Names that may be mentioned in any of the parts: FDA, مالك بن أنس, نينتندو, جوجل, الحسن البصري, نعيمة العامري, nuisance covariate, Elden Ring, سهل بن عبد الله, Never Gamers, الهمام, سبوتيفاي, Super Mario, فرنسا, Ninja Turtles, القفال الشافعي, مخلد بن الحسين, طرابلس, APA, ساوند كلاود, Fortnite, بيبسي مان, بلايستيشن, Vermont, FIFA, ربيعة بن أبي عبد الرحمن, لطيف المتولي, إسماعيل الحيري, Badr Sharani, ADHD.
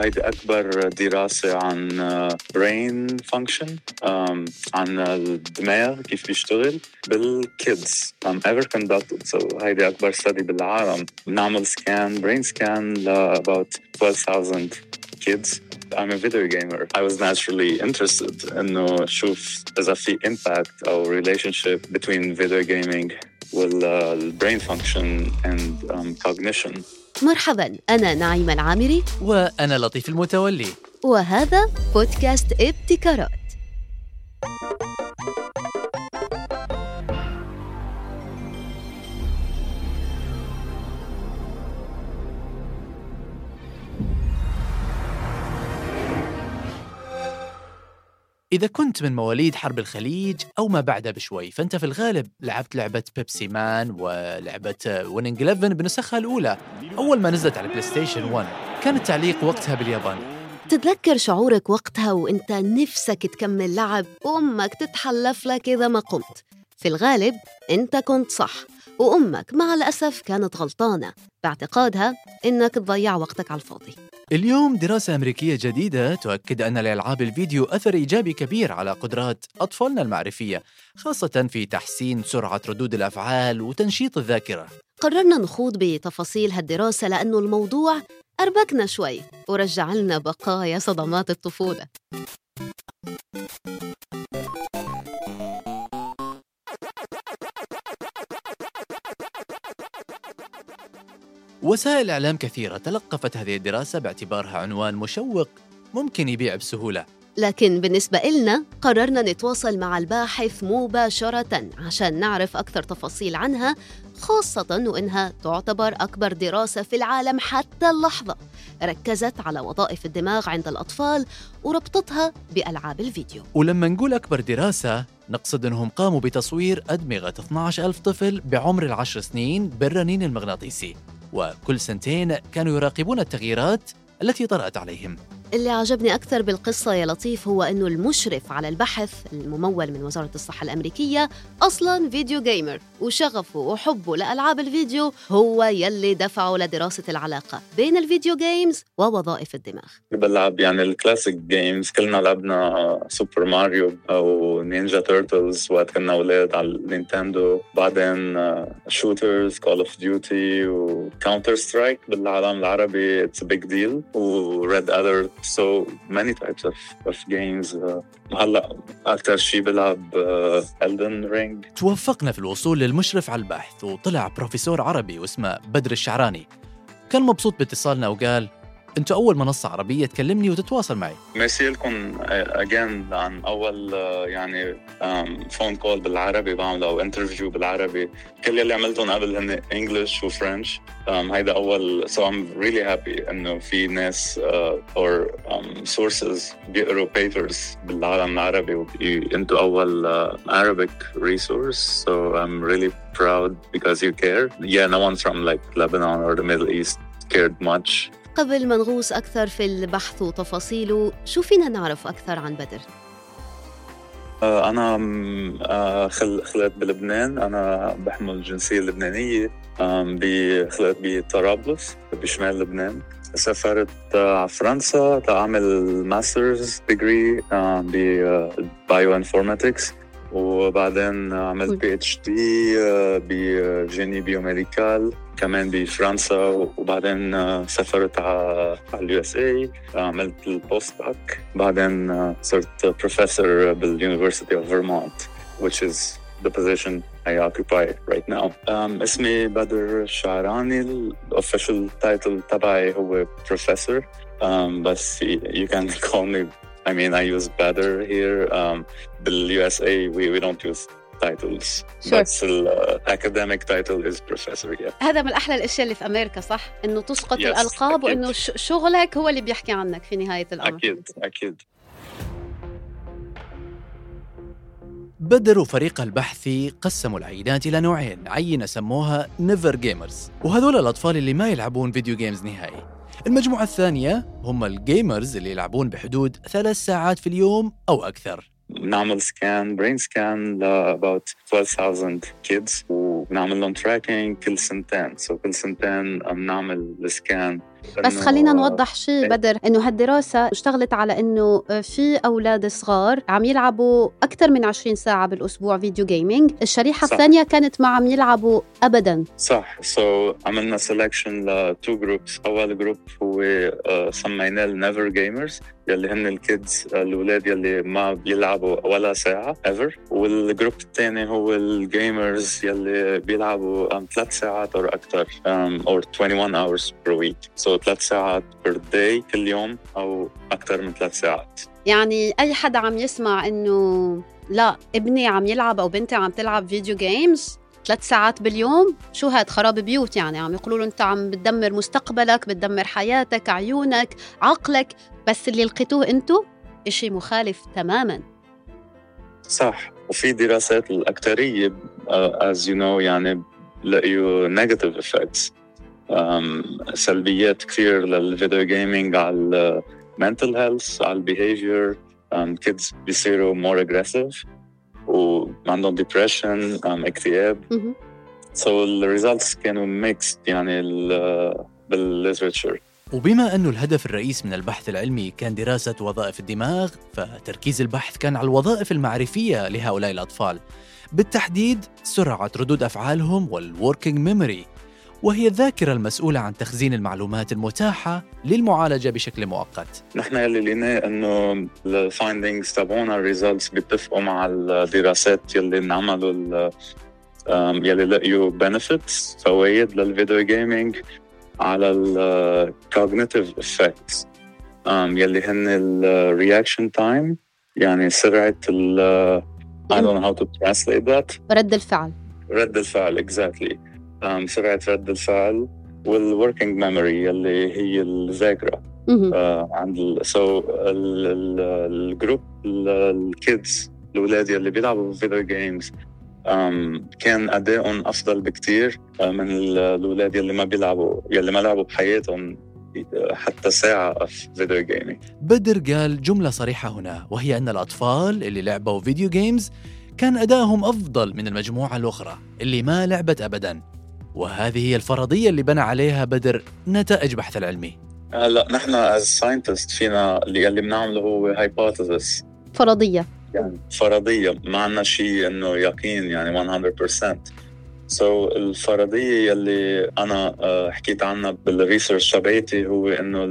هيدي أكبر دراسة عن brain function عن الدماغ كيف بيشتغل بالkids ever conducted. So هيدي أكبر study بالعالم. نعمل scan brain scan about 12,000 kids. I'm a video gamer. I was naturally interested إنه شوف إذا في impact أو relationship between video gaming وال brain function and cognition. مرحبا، أنا نعيمة العامري وأنا لطيف المتولي، وهذا بودكاست ابتكارات. إذا كنت من مواليد حرب الخليج أو ما بعدها بشوي، فأنت في الغالب لعبت لعبة بيبسي مان ولعبة ويننج 11 بنسخها الأولى أول ما نزلت على بلايستيشن 1. كان التعليق وقتها باليابان. تتذكر شعورك وقتها وإنت نفسك تكمل لعب وأمك تتحلف لك إذا ما قمت. في الغالب أنت كنت صح، وأمك مع الأسف كانت غلطانة باعتقادها إنك تضيع وقتك على الفاضي. اليوم دراسة أمريكية جديدة تؤكد أن لألعاب الفيديو أثر إيجابي كبير على قدرات أطفالنا المعرفية، خاصة في تحسين سرعة ردود الأفعال وتنشيط الذاكرة. قررنا نخوض بتفاصيل هالدراسة لأنه الموضوع أربكنا شوي ورجع لنا بقايا صدمات الطفولة. وسائل إعلام كثيرة تلقفت هذه الدراسة باعتبارها عنوان مشوق ممكن يبيع بسهولة، لكن بالنسبة إلنا قررنا نتواصل مع الباحث مباشرة عشان نعرف أكثر تفاصيل عنها، خاصة وإنها تعتبر أكبر دراسة في العالم حتى اللحظة ركزت على وظائف الدماغ عند الأطفال وربطتها بألعاب الفيديو. ولما نقول أكبر دراسة نقصد أنهم قاموا بتصوير أدمغة 12,000 طفل بعمر 10 سنين بالرنين المغناطيسي، وكل سنتين كانوا يراقبون التغييرات التي طرأت عليهم. اللي عجبني أكثر بالقصة يا لطيف هو أنه المشرف على البحث الممول من وزارة الصحة الأمريكية أصلاً فيديو جيمر، وشغفه وحبه لألعاب الفيديو هو يلي دفعه لدراسة العلاقة بين الفيديو جيمز ووظائف الدماغ. بلعب يعني الكلاسيك جيمز، كلنا لعبنا سوبر ماريو أو نينجا تيرتلز وقت كنا أولاد على النينتندو، بعدين شوترز كول اوف ديوتي وكاونتر سترايك بالعالم العربي It's a big deal وريد ألرت. So many types of games. هلا أكثر شيء بلعب Elden Ring. توفقنا في الوصول للمشرف على البحث، وطلع بروفيسور عربي واسمه بدر الشعراني. كان مبسوط باتصالنا وقال أنتوا أول منصة عربية تكلمني وتتواصل معي. ميرسي لكم again عن أول يعني فون كول بالعربي بعمله أو انترفيو بالعربي. كل اللي عملتهم قبل هن English و French. هيدا أول. So I'm really happy إنه في ناس or sources بيقروا papers بالعالم العربي وأنتوا أول Arabic resource. So I'm really proud because you care. Yeah, no one from like Lebanon or the Middle East cared much. قبل ما نغوص أكثر في البحث وتفاصيله، شو فينا نعرف أكثر عن بدر؟ أنا خلقت بلبنان، أنا بحمل الجنسية اللبنانية، خلقت بطرابلس بشمال لبنان. سافرت على فرنسا لأعمل ماسترز ديجري ببايو انفورماتكس، وبعدين عملت PhD بجيني بيوميديكال كمان بفرنسا، وبعدين سافرت على USA عملت البوست دوك، بعدين صرت بروفيسور بالUniversity of Vermont which is the position I occupy right now. اسمي بدر الشعراني، الاوفيشال تايتل تبعي هو بروفيسور، بس you can call me I use Badr here. The USA, we don't use titles. Sure. But the academic title is professor. Yeah. هذا من أحلى الأشياء اللي في أمريكا، صح؟ إنه تسقط الألقاب وإنه شغلك هو اللي بيحكي عنك في نهاية الأمر. أكيد. بدر وفريق البحث قسموا العينات إلى نوعين، عينة سموها Never Gamers، وهذول الأطفال اللي ما يلعبون فيديو جيمز نهائي. المجموعة الثانية هم الجيمرز اللي يلعبون بحدود 3 ساعات في اليوم أو أكثر. نعمل سكان برين سكان ل about 12,000 kids ونعمل لهم تراكينج كل سنتين. كل سنتين نعمل السكان بس خلينا نوضح شيء بدر، انه هالدراسه اشتغلت على انه في اولاد صغار عم يلعبوا اكثر من 20 ساعه بالاسبوع فيديو جيمينج، الشريحه الثانيه كانت ما عم يلعبوا ابدا. صح. سو عملنا سيلكشن لتو جروبس. اول جروب هو سميناه نيفر جيمرز، يلي هن الكيدز الاولاد يلي ما بيلعبوا ولا ساعه ايفر، والجروب الثاني هو الجيمرز يلي بيلعبوا 3 ساعات او اكثر، اور 21 hours per week. سو 3 ساعات per day كل يوم او اكثر من 3 ساعات. يعني اي حدا عم يسمع انه لا ابني عم يلعب او بنتي عم تلعب فيديو جيمز 3 ساعات باليوم، شو هاد خراب بيوت؟ يعني عم يقولوا له انت عم بتدمر مستقبلك، بتدمر حياتك، عيونك، عقلك، بس اللي لقيتوه انتو اشي مخالف تماما. صح. وفي دراسات الاكثريه as you know يعني لقيوا negative effects، سلبيات كثير للفيديو جيمينج على mental health، على behavior. kids بيصيروا more aggressive وعندهم depression، اكتئاب. so the results كانوا mixed يعني بالliterature. وبما أنه الهدف الرئيس من البحث العلمي كان دراسة وظائف الدماغ، فتركيز البحث كان على الوظائف المعرفية لهؤلاء الأطفال، بالتحديد سرعة ردود أفعالهم والworking memory، وهي الذاكرة المسؤولة عن تخزين المعلومات المتاحة للمعالجة بشكل مؤقت. نحن يلي لقيناه أنه الفايندينجز تبعونا الريزلتس بيتفقوا مع الدراسات يلي انعملوا يلي لقيوا بنفيتس، فوائد للفيديو جيمينج على الكوغنيتيف إفكتس يلي هن الرياكشن تايم، يعني سرعة ال I don't know how to translate that، رد الفعل exactly، سرعة رد الفعل، والworking memory اللي هي الذاكرة عند الجروب الكيدز الأولاد اللي بيلعبوا فيديو جيمز كان أدائهم أفضل بكتير من الأولاد يلي ما لعبوا بحياتهم حتى ساعة في فيديو جيمز. بدر قال جملة صريحة هنا، وهي أن الأطفال اللي لعبوا فيديو جيمز كان أدائهم أفضل من المجموعة الأخرى اللي ما لعبت أبداً، وهذه هي الفرضية اللي بنى عليها بدر نتائج بحث العلمي. لا، نحن as scientists فينا اللي بنعمله هو hypothesis، فرضية، ما عنا شيء إنه يقين يعني 100%. so الفرضية اللي أنا حكيت عنها بالريسيرش تبعتي هو إنه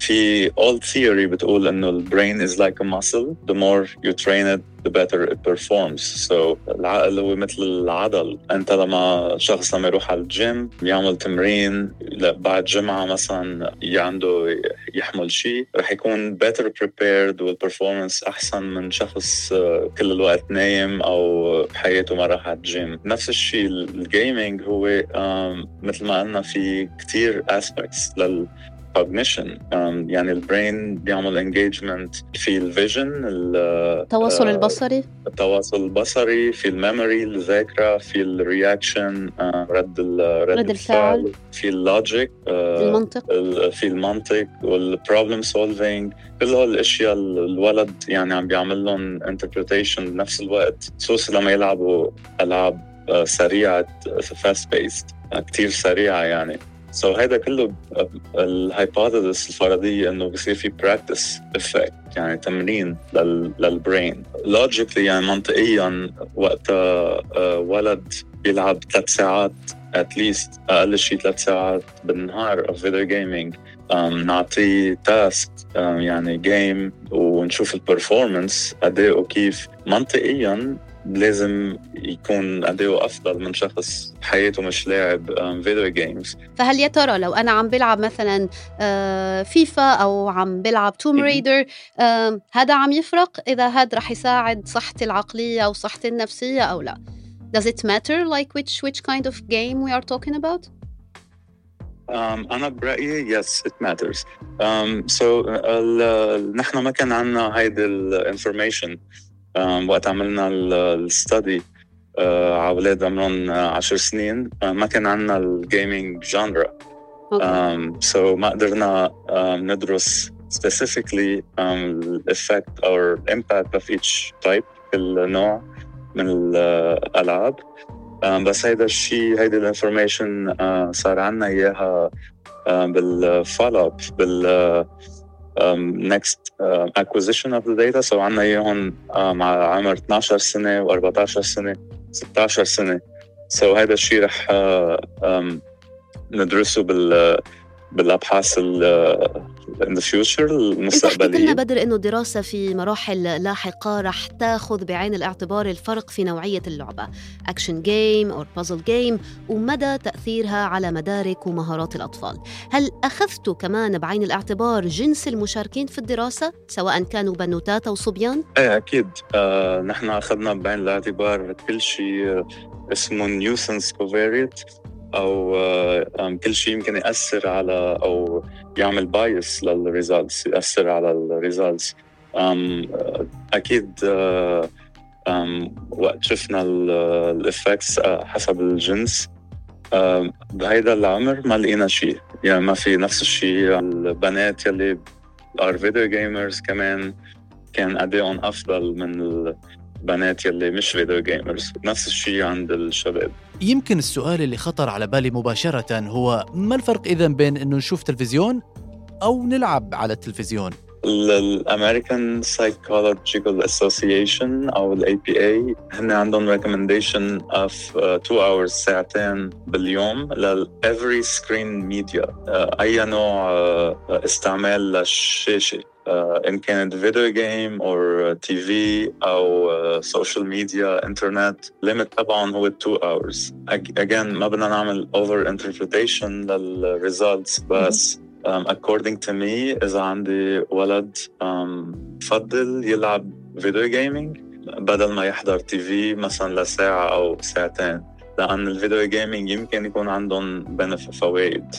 في old theory بتقول إنه the brain is like a muscle، the more you train it the better it performs. so العقل هو مثل العضل، أنت لما شخص لما يروح على الجيم يعمل تمرين بعد جمعة مثلا عنده يحمل شيء رح يكون better prepared والperformance أحسن من شخص كل الوقت نايم أو بحياته ما راح على الجيم. نفس الشيء الجيمينج هو مثل ما قلنا في كتير aspects لل cognition، يعني البرين بيعمل engagement في الفيجن، التواصل البصري، في الميموري، الذاكرة، في الرياكشن، رد الفعل، في اللوجيك، في المنطق والبروبلم سولفينج. كل هالاشياء الولد يعني عم بيعمل لهم interpretation بنفس الوقت، خصوصا لما يلعبوا العاب سريعة fast paced كتير سريعة يعني. so هذا كله الهايبوثيسيس الفرضية إنه بيصير في practice effect، يعني تمرين للبرين logically، يعني منطقيا وقت ولد بيلعب 3 ساعات at least، أقل شيء 3 ساعات بالنهار of video gaming، نعطيه تاسك يعني جيم ونشوف البرفورمانس أداؤه كيف، منطقيا لازم يكون أداؤه أفضل من شخص حياته مش لاعب فيديو جيمز. فهل يا ترى لو أنا عم بلعب مثلا فيفا أو عم بلعب توم رايدر هذا عم يفرق؟ إذا هذا رح يساعد صحتي العقلية وصحتي النفسية أو لا؟ Does it matter like which kind of game we are talking about? أنا برأيي yes it matters. so نحن ما كان عنا هيدا الانفورميشن وقت عملنا الستادي على أولاد عمرهم 10 سنين، ما كان عندنا الجيمينج جانرا، سو ما قدرنا ندرس specifically effect or impact of each type، كل نوع من الألعاب. بس هيدا الشيء، هيدا الانفورميشن صار عنا إياها بالفولو اب بال next acquisition of the data. so عنا اياهم مع عمر 12 سنة و 14 سنة 16 سنة. so هذا الشيء رح ندرسه بالأبحاث in the future المستقبلية. قلنا بدر إنه دراسة في مراحل لاحقة رح تاخذ بعين الاعتبار الفرق في نوعية اللعبة أكشن جيم أو بازل جيم ومدى تأثيرها على مدارك ومهارات الأطفال. هل أخذتوا كمان بعين الاعتبار جنس المشاركين في الدراسة سواء كانوا بنوتات أو صبيان؟ إيه أكيد. نحن أخذنا بعين الاعتبار كل شيء اسمه nuisance covariate أو كل شيء يمكن يأثر على أو يعمل بايس للريزالتس يأثر على الريزالتس. أكيد وقت شفنا الإفكتس حسب الجنس بهيدا العمر ما لقينا شيء، يعني ما في نفس الشيء. البنات يلي are video gamers كمان كان أدائهم أفضل من البنات يلي مش فيديو جيمرز، نفس الشيء عند الشباب. يمكن السؤال اللي خطر على بالي مباشرة هو ما الفرق إذن بين إنه نشوف تلفزيون أو نلعب على التلفزيون؟ الأمريكان Psychological Association أو الAPA هن عندهم recommendation of 2 hours ساعتين باليوم لل every screen media، أي نوع استعمال للشاشة إن كانت فيديو جيم أو تي في أو سوشيال ميديا إنترنت. ليمت طبعاً هو 2 hours. again ما بدنا نعمل over interpretation للresults بس according to me إذا عندي ولد فضل يلعب فيديو جيمينج بدل ما يحضر تي في مثلاً لساعة أو ساعتين، لأن الفيديو جيمينج يمكن يكون عندهم فوائد.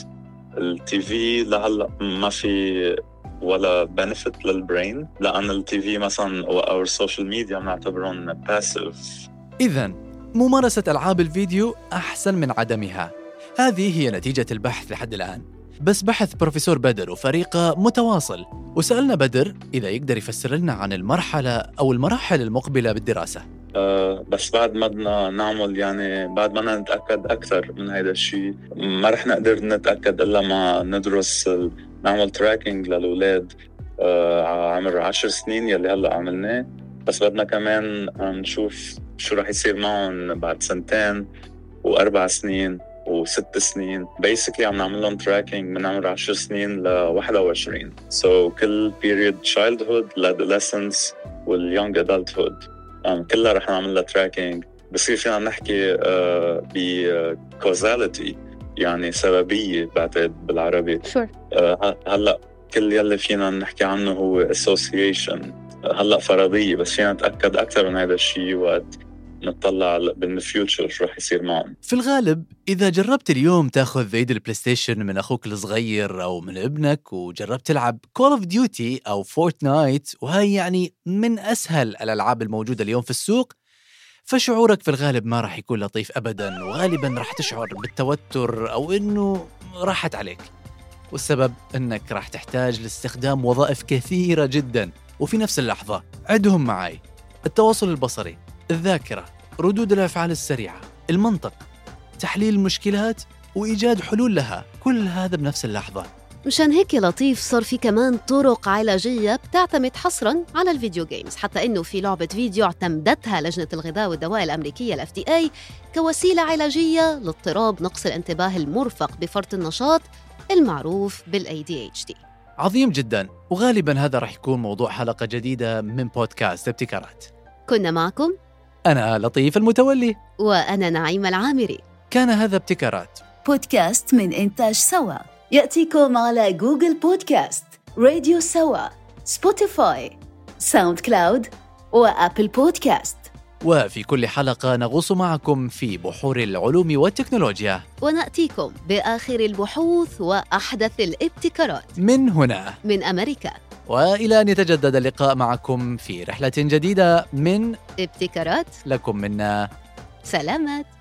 التي في لهلا ما في ولا benefit للبرين لأن التي في مثلاً أو السوشيال ميديا نعتبرهم passive. إذن ممارسة ألعاب الفيديو أحسن من عدمها، هذه هي نتيجة البحث لحد الآن. بس بحث بروفيسور بدر وفريقه متواصل، وسألنا بدر إذا يقدر يفسر لنا عن المرحلة أو المراحل المقبلة بالدراسة. بس بعد ما بدنا نعمل، يعني بعد ما بدنا نتأكد أكثر من هذا الشيء ما رح نقدر نتأكد إلا ما ندرس نعمل تراكينج للأولاد عمر 10 سنين يلي هلأ عملناه. بس بدنا كمان نشوف شو رح يصير معهم بعد 2 و 4 سنين و 6 سنين. basically عم نعمل لهم تراكينج من عمر 10 سنين ل 21. so كل period childhood ل adolescence وال young adulthood كلها رح نعمل لها تراكينج. بصير فينا نحكي ب causality يعني سببية بعتقد بالعربي. هلأ كل يلي فينا نحكي عنه هو association هلأ فرضية، بس فينا نتأكد أكثر من هذا الشيء وقت نطلع بالفيوتشر شو رح يصير معهم. في الغالب إذا جربت اليوم تاخذ ايد البلايستيشن من أخوك الصغير أو من ابنك وجربت تلعب كول اوف ديوتي أو فورتنايت وهي يعني من أسهل الألعاب الموجودة اليوم في السوق، فشعورك في الغالب ما راح يكون لطيف أبداً، وغالباً راح تشعر بالتوتر أو إنه راحت عليك. والسبب إنك راح تحتاج لاستخدام وظائف كثيرة جداً وفي نفس اللحظة. عدهم معي: التواصل البصري، الذاكرة، ردود الأفعال السريعة، المنطق، تحليل المشكلات وإيجاد حلول لها، كل هذا بنفس اللحظة. مشان هيك لطيف صار في كمان طرق علاجية بتعتمد حصراً على الفيديو جيمز، حتى إنه في لعبة فيديو اعتمدتها لجنة الغذاء والدواء الأمريكية ال FDA كوسيلة علاجية لاضطراب نقص الانتباه المرفق بفرط النشاط المعروف بال ADHD. عظيم جداً، وغالباً هذا رح يكون موضوع حلقة جديدة من بودكاست ابتكارات. كنا معكم أنا لطيف المتولي وأنا نعيم العامري. كان هذا ابتكارات، بودكاست من إنتاج سوا، يأتيكم على جوجل بودكاست، راديو سوا، سبوتيفاي، ساوند كلاود وأبل بودكاست. وفي كل حلقة نغوص معكم في بحور العلوم والتكنولوجيا ونأتيكم بآخر البحوث وأحدث الابتكارات من هنا من أمريكا، وإلى أن يتجدد اللقاء معكم في رحلة جديدة من ابتكارات. لكم منا سلامات.